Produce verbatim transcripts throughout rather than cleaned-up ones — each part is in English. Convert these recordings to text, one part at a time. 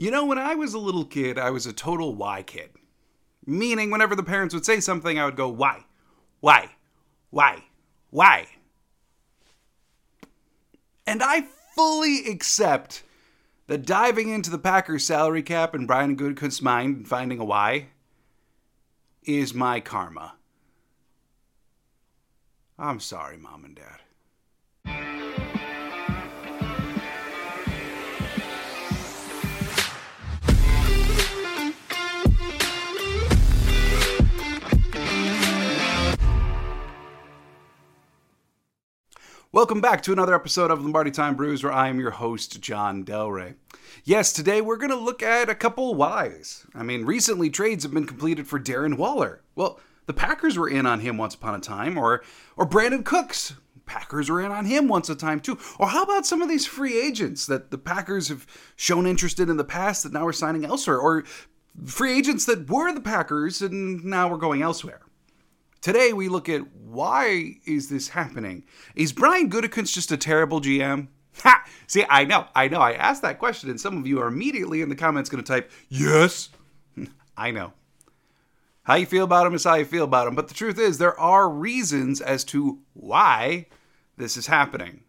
You know, when I was a little kid, I was a total why kid. Meaning, whenever the parents would say something, I would go, why? Why? Why? Why? And I fully accept that diving into the Packers salary cap and Brian Gutekunst's mind and finding a why is my karma. I'm sorry, Mom and Dad. Welcome back to another episode of Lombardi Time Brews, where I am your host, John Delray. Yes, today we're going to look at a couple whys. I mean, recently trades have been completed for Darren Waller. Well, the Packers were in on him once upon a time, or or Brandin Cooks. Packers were in on him once a time, too. Or how about some of these free agents that the Packers have shown interest in in the past that now are signing elsewhere, or free agents that were the Packers and now are going elsewhere? Today, we look at why is this happening? Is Brian Gutekunst just a terrible G M? Ha! See, I know, I know. I asked that question, and some of you are immediately in the comments going to type, yes. I know. How you feel about him is how you feel about him. But the truth is, there are reasons as to why this is happening.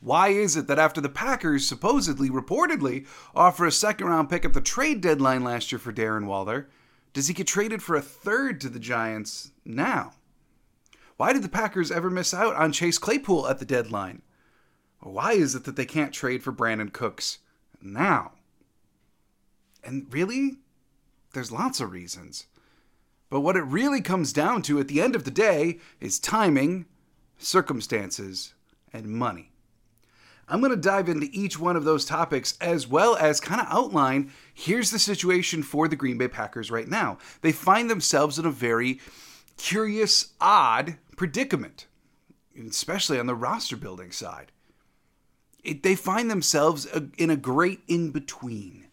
Why is it that after the Packers supposedly, reportedly, offer a second-round pick at the trade deadline last year for Darren Waller, does he get traded for a third to the Giants now? Why did the Packers ever miss out on Chase Claypool at the deadline? Or why is it that they can't trade for Brandin Cooks now? And really, there's lots of reasons. But what it really comes down to at the end of the day is timing, circumstances, and money. I'm going to dive into each one of those topics as well as kind of outline, here's the situation for the Green Bay Packers right now. They find themselves in a very curious, odd predicament, especially on the roster building side. It, they find themselves in a great in-between.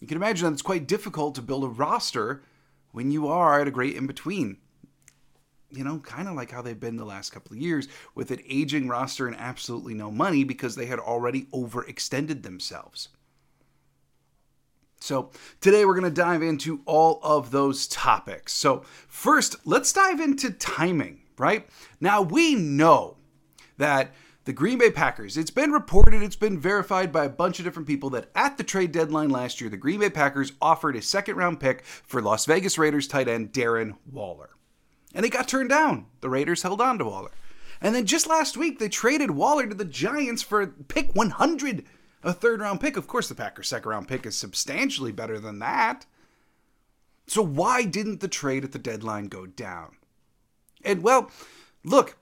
You can imagine that it's quite difficult to build a roster when you are at a great in-between. You know, kind of like how they've been the last couple of years with an aging roster and absolutely no money because they had already overextended themselves. So today we're going to dive into all of those topics. So first, let's dive into timing, right? Now we know that the Green Bay Packers, it's been reported, it's been verified by a bunch of different people that at the trade deadline last year, the Green Bay Packers offered a second round pick for Las Vegas Raiders tight end Darren Waller. And it got turned down. The Raiders held on to Waller. And then just last week, they traded Waller to the Giants for pick one hundred, a third-round pick. Of course, the Packers' second-round pick is substantially better than that. So why didn't the trade at the deadline go down? And, well, look,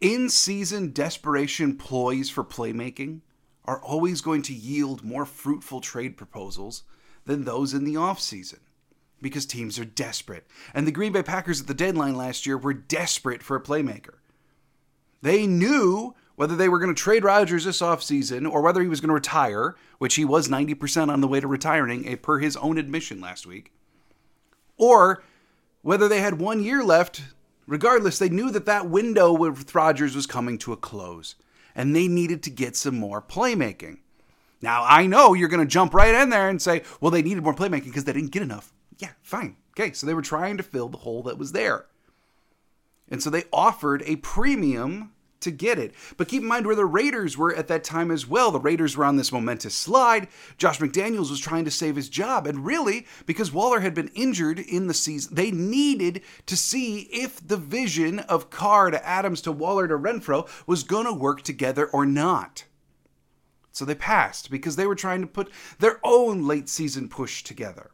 in-season desperation ploys for playmaking are always going to yield more fruitful trade proposals than those in the offseason, because teams are desperate. And the Green Bay Packers at the deadline last year were desperate for a playmaker. They knew whether they were going to trade Rodgers this offseason or whether he was going to retire, which he was ninety percent on the way to retiring, per his own admission last week, or whether they had one year left. Regardless, they knew that that window with Rodgers was coming to a close, and they needed to get some more playmaking. Now, I know you're going to jump right in there and say, well, they needed more playmaking because they didn't get enough. Yeah, fine. Okay, so they were trying to fill the hole that was there. And so they offered a premium to get it. But keep in mind where the Raiders were at that time as well. The Raiders were on this momentous slide. Josh McDaniels was trying to save his job. And really, because Waller had been injured in the season, they needed to see if the vision of Carr to Adams to Waller to Renfroe was going to work together or not. So they passed because they were trying to put their own late season push together.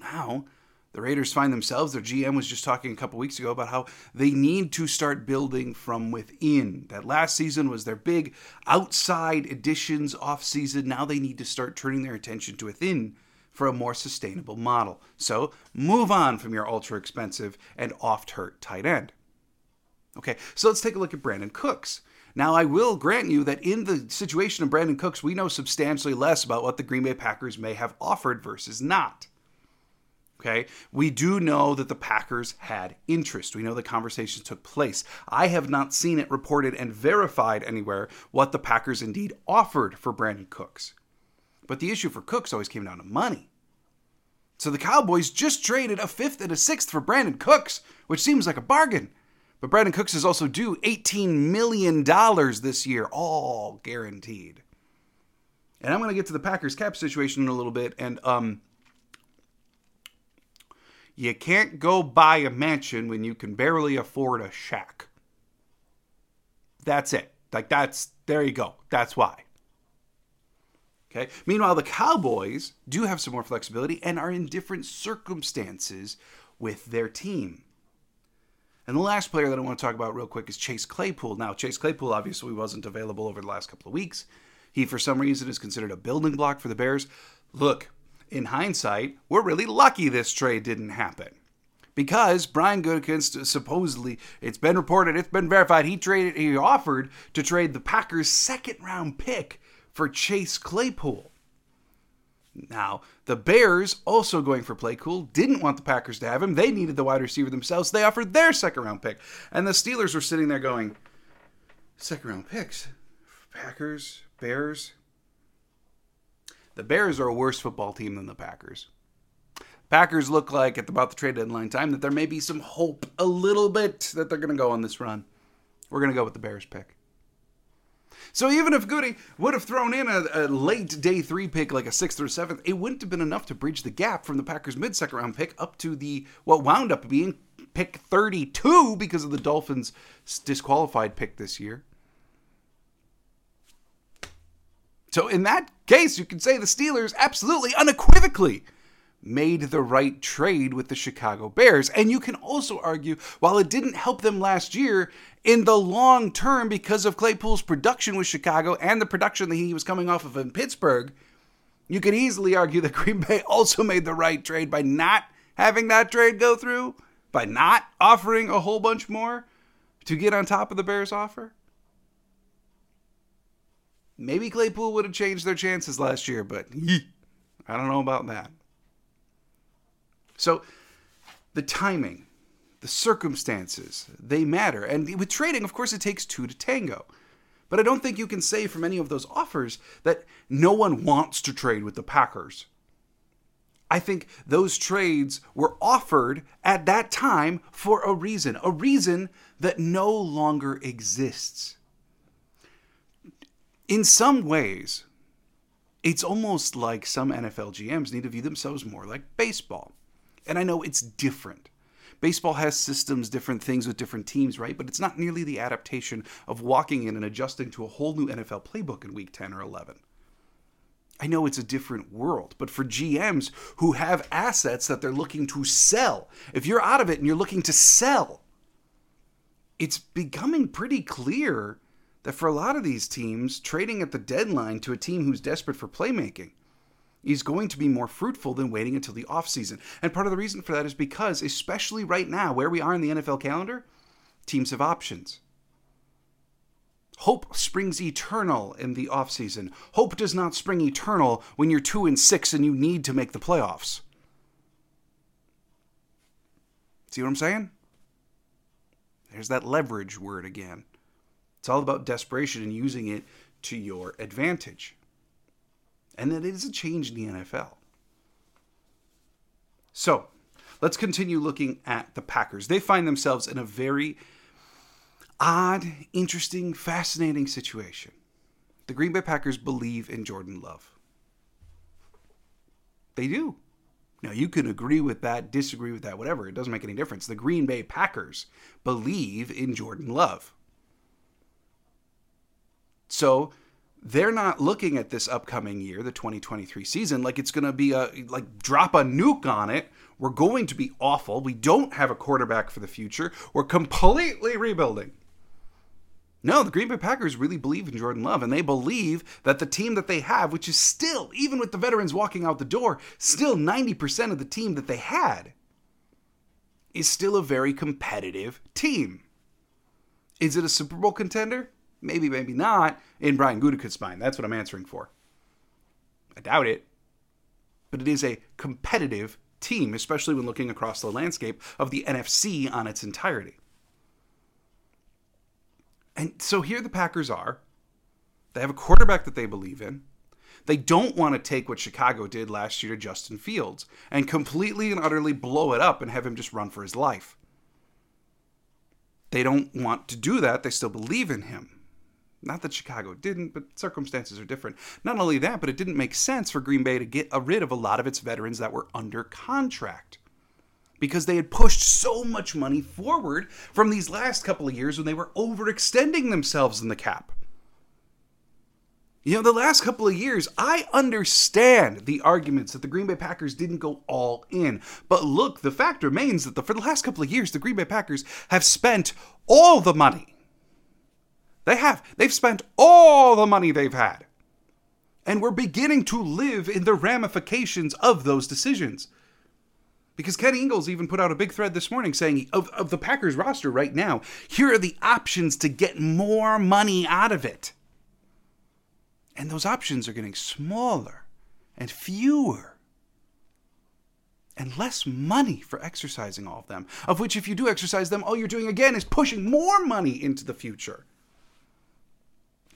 Now, the Raiders find themselves, their G M was just talking a couple weeks ago about how they need to start building from within. That last season was their big outside additions off season. Now they need to start turning their attention to within for a more sustainable model. So move on from your ultra expensive and oft-hurt tight end. Okay, so let's take a look at Brandin Cooks. Now, I will grant you that in the situation of Brandin Cooks, we know substantially less about what the Green Bay Packers may have offered versus not. Okay, we do know that the Packers had interest. We know the conversation took place. I have not seen it reported and verified anywhere what the Packers indeed offered for Brandin Cooks. But the issue for Cooks always came down to money. So the Cowboys just traded a fifth and a sixth for Brandin Cooks, which seems like a bargain. But Brandin Cooks is also due eighteen million dollars this year, all guaranteed. And I'm going to get to the Packers cap situation in a little bit. And um, you can't go buy a mansion when you can barely afford a shack. That's it. Like, that's, there you go. That's why. Okay. Meanwhile, the Cowboys do have some more flexibility and are in different circumstances with their team. And the last player that I want to talk about real quick is Chase Claypool. Now, Chase Claypool obviously wasn't available over the last couple of weeks. He, for some reason, is considered a building block for the Bears. Look, in hindsight, we're really lucky this trade didn't happen. Because Brian Gutekunst supposedly, it's been reported, it's been verified, he traded, he offered to trade the Packers' second-round pick for Chase Claypool. Now, the Bears, also going for Claypool, didn't want the Packers to have him. They needed the wide receiver themselves. They offered their second-round pick. And the Steelers were sitting there going, second-round picks? Packers? Bears? The Bears are a worse football team than the Packers. Packers look like, at about the trade deadline time, that there may be some hope a little bit that they're going to go on this run. We're going to go with the Bears pick. So even if Goody would have thrown in a, a late day three pick, like a sixth or seventh, it wouldn't have been enough to bridge the gap from the Packers' mid-second round pick up to the what wound up being pick thirty-two because of the Dolphins' disqualified pick this year. So in that case, you can say the Steelers absolutely, unequivocally, made the right trade with the Chicago Bears. And you can also argue, while it didn't help them last year, in the long term, because of Claypool's production with Chicago and the production that he was coming off of in Pittsburgh, you could easily argue that Green Bay also made the right trade by not having that trade go through, by not offering a whole bunch more to get on top of the Bears' offer. Maybe Claypool would have changed their chances last year, but I don't know about that. So the timing, the circumstances, they matter. And with trading, of course, it takes two to tango. But I don't think you can say from any of those offers that no one wants to trade with the Packers. I think those trades were offered at that time for a reason, a reason that no longer exists. In some ways, it's almost like some N F L G Ms need to view themselves more like baseball. And I know it's different. Baseball has systems, different things with different teams, right? But it's not nearly the adaptation of walking in and adjusting to a whole new N F L playbook in week ten or eleven. I know it's a different world, but for G Ms who have assets that they're looking to sell, if you're out of it and you're looking to sell, it's becoming pretty clear that for a lot of these teams, trading at the deadline to a team who's desperate for playmaking is going to be more fruitful than waiting until the offseason. And part of the reason for that is because, especially right now, where we are in the N F L calendar, teams have options. Hope springs eternal in the offseason. Hope does not spring eternal when you're two and six and you need to make the playoffs. See what I'm saying? There's that leverage word again. It's all about desperation and using it to your advantage. And that it is a change in the N F L. So, let's continue looking at the Packers. They find themselves in a very odd, interesting, fascinating situation. The Green Bay Packers believe in Jordan Love. They do. Now, you can agree with that, disagree with that, whatever. It doesn't make any difference. The Green Bay Packers believe in Jordan Love. So, they're not looking at this upcoming year, the twenty twenty-three season, like it's going to be a, like drop a nuke on it. We're going to be awful. We don't have a quarterback for the future. We're completely rebuilding. No, the Green Bay Packers really believe in Jordan Love, and they believe that the team that they have, which is still, even with the veterans walking out the door, still ninety percent of the team that they had, is still a very competitive team. Is it a Super Bowl contender? Maybe, maybe not, in Brian Gutekunst's mind. That's what I'm answering for. I doubt it. But it is a competitive team, especially when looking across the landscape of the N F C on its entirety. And so here the Packers are. They have a quarterback that they believe in. They don't want to take what Chicago did last year to Justin Fields and completely and utterly blow it up and have him just run for his life. They don't want to do that. They still believe in him. Not that Chicago didn't, but circumstances are different. Not only that, but it didn't make sense for Green Bay to get rid of a lot of its veterans that were under contract, because they had pushed so much money forward from these last couple of years when they were overextending themselves in the cap. You know, the last couple of years, I understand the arguments that the Green Bay Packers didn't go all in. But look, the fact remains that the, for the last couple of years, the Green Bay Packers have spent all the money. They have. They've spent all the money they've had. And we're beginning to live in the ramifications of those decisions. Because Kenny Ingles even put out a big thread this morning saying, of, of the Packers roster right now, here are the options to get more money out of it. And those options are getting smaller and fewer and less money for exercising all of them, of which if you do exercise them, all you're doing again is pushing more money into the future.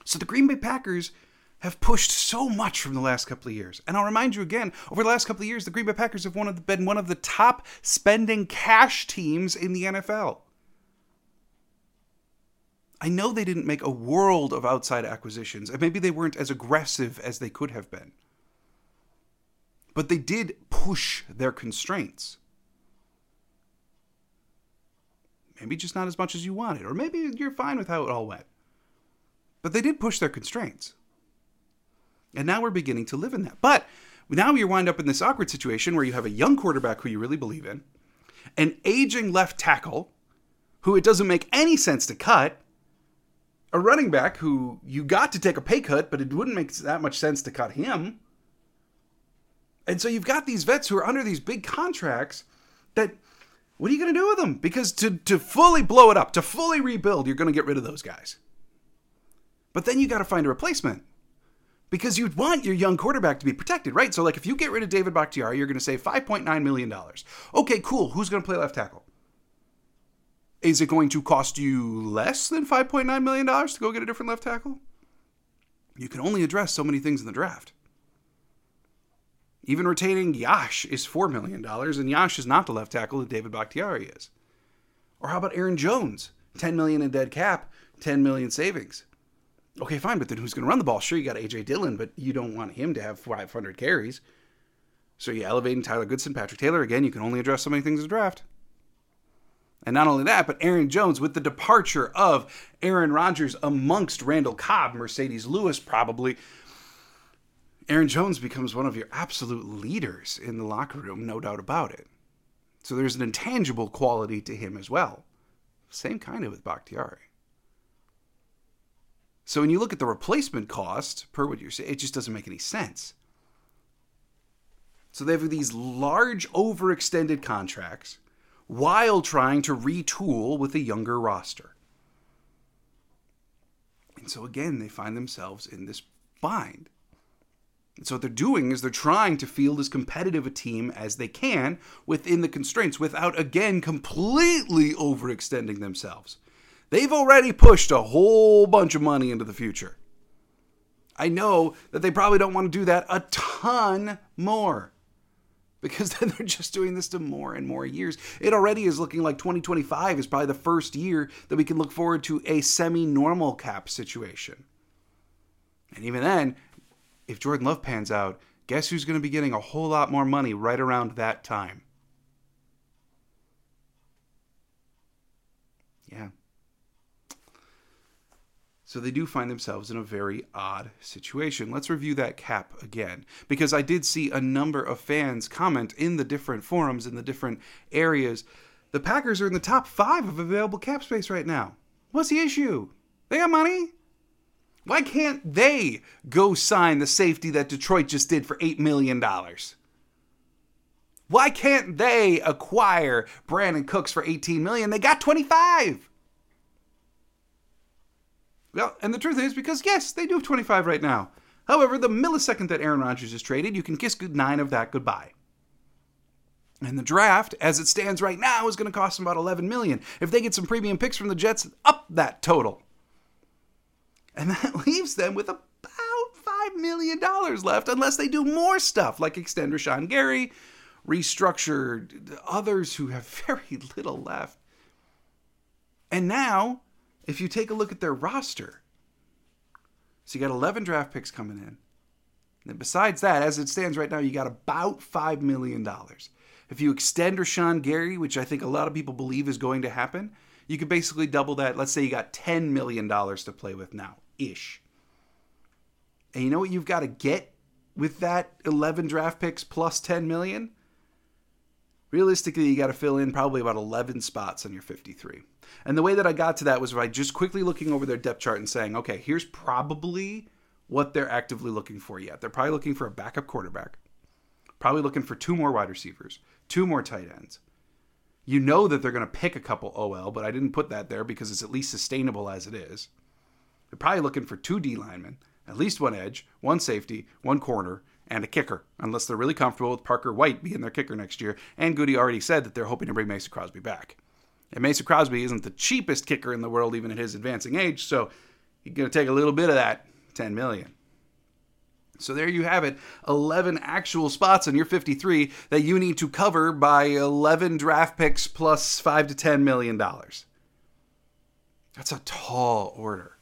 So the Green Bay Packers have pushed so much from the last couple of years. And I'll remind you again, over the last couple of years, the Green Bay Packers have one of the, been one of the top spending cash teams in the N F L. I know they didn't make a world of outside acquisitions, and maybe they weren't as aggressive as they could have been. But they did push their constraints. Maybe just not as much as you wanted, or maybe you're fine with how it all went. But they did push their constraints. And now we're beginning to live in that. But now you wind up in this awkward situation where you have a young quarterback who you really believe in, an aging left tackle who it doesn't make any sense to cut, a running back who you got to take a pay cut, but it wouldn't make that much sense to cut him. And so you've got these vets who are under these big contracts that, what are you going to do with them? Because to, to fully blow it up, to fully rebuild, you're going to get rid of those guys. But then you got to find a replacement. Because you'd want your young quarterback to be protected, right? So, like, if you get rid of David Bakhtiari, you're going to save five point nine million dollars. Okay, cool. Who's going to play left tackle? Is it going to cost you less than five point nine million dollars to go get a different left tackle? You can only address so many things in the draft. Even retaining Yash is four million dollars, and Yash is not the left tackle that David Bakhtiari is. Or how about Aaron Jones? ten million dollars in dead cap, ten million dollars savings. Okay, fine, but then who's going to run the ball? Sure, you got A J. Dillon, but you don't want him to have five hundred carries. So you're elevating Tyler Goodson, Patrick Taylor. Again, you can only address so many things in the draft. And not only that, but Aaron Jones, with the departure of Aaron Rodgers amongst Randall Cobb, Mercedes Lewis probably, Aaron Jones becomes one of your absolute leaders in the locker room, no doubt about it. So there's an intangible quality to him as well. Same kind of with Bakhtiari. So when you look at the replacement cost, per what you're saying, it just doesn't make any sense. So they have these large, overextended contracts while trying to retool with a younger roster. And so again, they find themselves in this bind. And so what they're doing is they're trying to field as competitive a team as they can within the constraints without, again, completely overextending themselves. They've already pushed a whole bunch of money into the future. I know that they probably don't want to do that a ton more, because then they're just doing this to more and more years. It already is looking like twenty twenty-five is probably the first year that we can look forward to a semi-normal cap situation. And even then, if Jordan Love pans out, guess who's going to be getting a whole lot more money right around that time? Yeah. So they do find themselves in a very odd situation. Let's review that cap again, because I did see a number of fans comment in the different forums, in the different areas. The Packers are in the top five of available cap space right now. What's the issue? They got money. Why can't they go sign the safety that Detroit just did for eight million dollars? Why can't they acquire Brandin Cooks for eighteen million dollars? They got twenty-five million dollars. Well, and the truth is, because yes, they do have twenty-five right now. However, the millisecond that Aaron Rodgers is traded, you can kiss nine of that goodbye. And the draft, as it stands right now, is going to cost them about eleven million dollars. If they get some premium picks from the Jets, up that total. And that leaves them with about five million dollars left unless they do more stuff like extend Rashawn Gary, restructure others who have very little left. And now, if you take a look at their roster, so you got eleven draft picks coming in. And besides that, as it stands right now, you got about five million dollars. If you extend Rashawn Gary, which I think a lot of people believe is going to happen, you could basically double that. Let's say you got ten million dollars to play with now-ish. And you know what you've got to get with that eleven draft picks plus ten million dollars? Realistically, you got to fill in probably about eleven spots on your fifty-three. And the way that I got to that was by just quickly looking over their depth chart and saying, okay, here's probably what they're actively looking for yet. They're probably looking for a backup quarterback. Probably looking for two more wide receivers, two more tight ends. You know that they're going to pick a couple O L, but I didn't put that there because it's at least sustainable as it is. They're probably looking for two D linemen, at least one edge, one safety, one corner, and a kicker, unless they're really comfortable with Parker White being their kicker next year. And Goody already said that they're hoping to bring Mason Crosby back. And Mason Crosby isn't the cheapest kicker in the world, even at his advancing age, so you're going to take a little bit of that ten million dollars. So there you have it, eleven actual spots in your fifty-three that you need to cover by eleven draft picks plus five to ten million dollars. That's a tall order.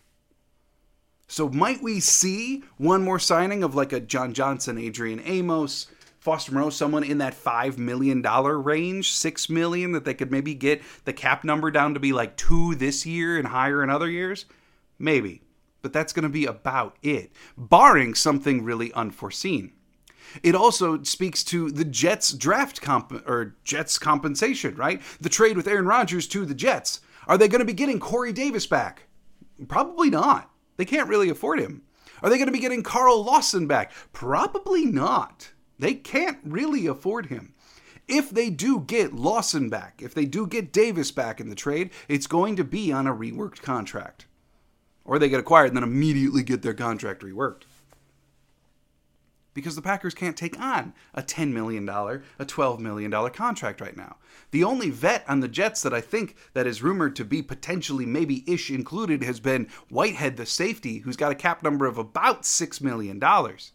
So might we see one more signing of like a John Johnson, Adrian Amos, Foster Moreau, someone in that five million dollars range, six million dollars that they could maybe get the cap number down to be like two this year and higher in other years? Maybe. But that's going to be about it, barring something really unforeseen. It also speaks to the Jets draft comp or Jets compensation, right? The trade with Aaron Rodgers to the Jets. Are they going to be getting Corey Davis back? Probably not. They can't really afford him. Are they going to be getting Carl Lawson back? Probably not. They can't really afford him. If they do get Lawson back, if they do get Davis back in the trade, it's going to be on a reworked contract. Or they get acquired and then immediately get their contract reworked. Because the Packers can't take on a ten million dollars, a twelve million dollars contract right now. The only vet on the Jets that I think that is rumored to be potentially maybe-ish included has been Whitehead, the safety, who's got a cap number of about six million dollars.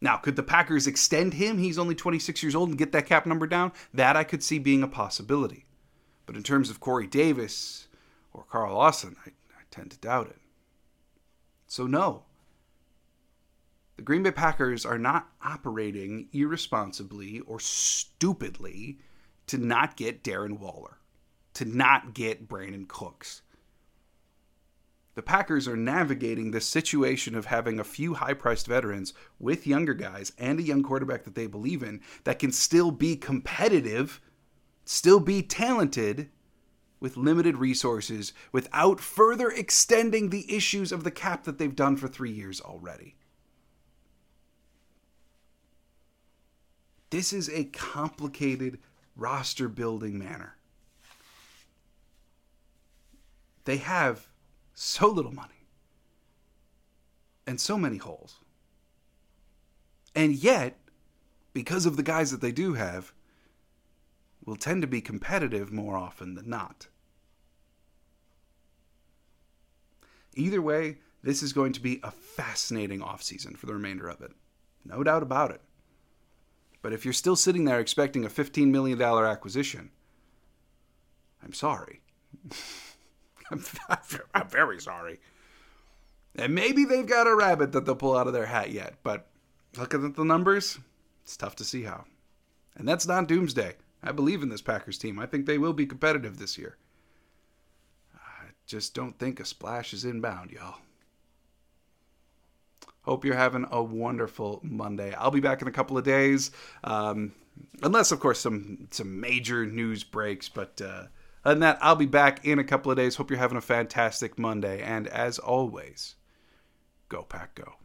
Now, could the Packers extend him? He's only twenty-six years old and get that cap number down? That I could see being a possibility. But in terms of Corey Davis or Carl Lawson, I tend to doubt it. So no, the Green Bay Packers are not operating irresponsibly or stupidly to not get Darren Waller, to not get Brandin Cooks. The Packers are navigating the situation of having a few high-priced veterans with younger guys and a young quarterback that they believe in that can still be competitive, still be talented, with limited resources, without further extending the issues of the cap that they've done for three years already. This is a complicated roster-building manner. They have so little money and so many holes. And yet, because of the guys that they do have, will tend to be competitive more often than not. Either way, this is going to be a fascinating offseason for the remainder of it. No doubt about it. But if you're still sitting there expecting a fifteen million dollars acquisition, I'm sorry. I'm, I'm very sorry. And maybe they've got a rabbit that they'll pull out of their hat yet, but looking at the numbers, it's tough to see how. And that's not doomsday. I believe in this Packers team. I think they will be competitive this year. I just don't think a splash is inbound, y'all. Hope you're having a wonderful Monday. I'll be back in a couple of days. Um, unless, of course, some, some major news breaks. But uh, other than that, I'll be back in a couple of days. Hope you're having a fantastic Monday. And as always, go Pack Go.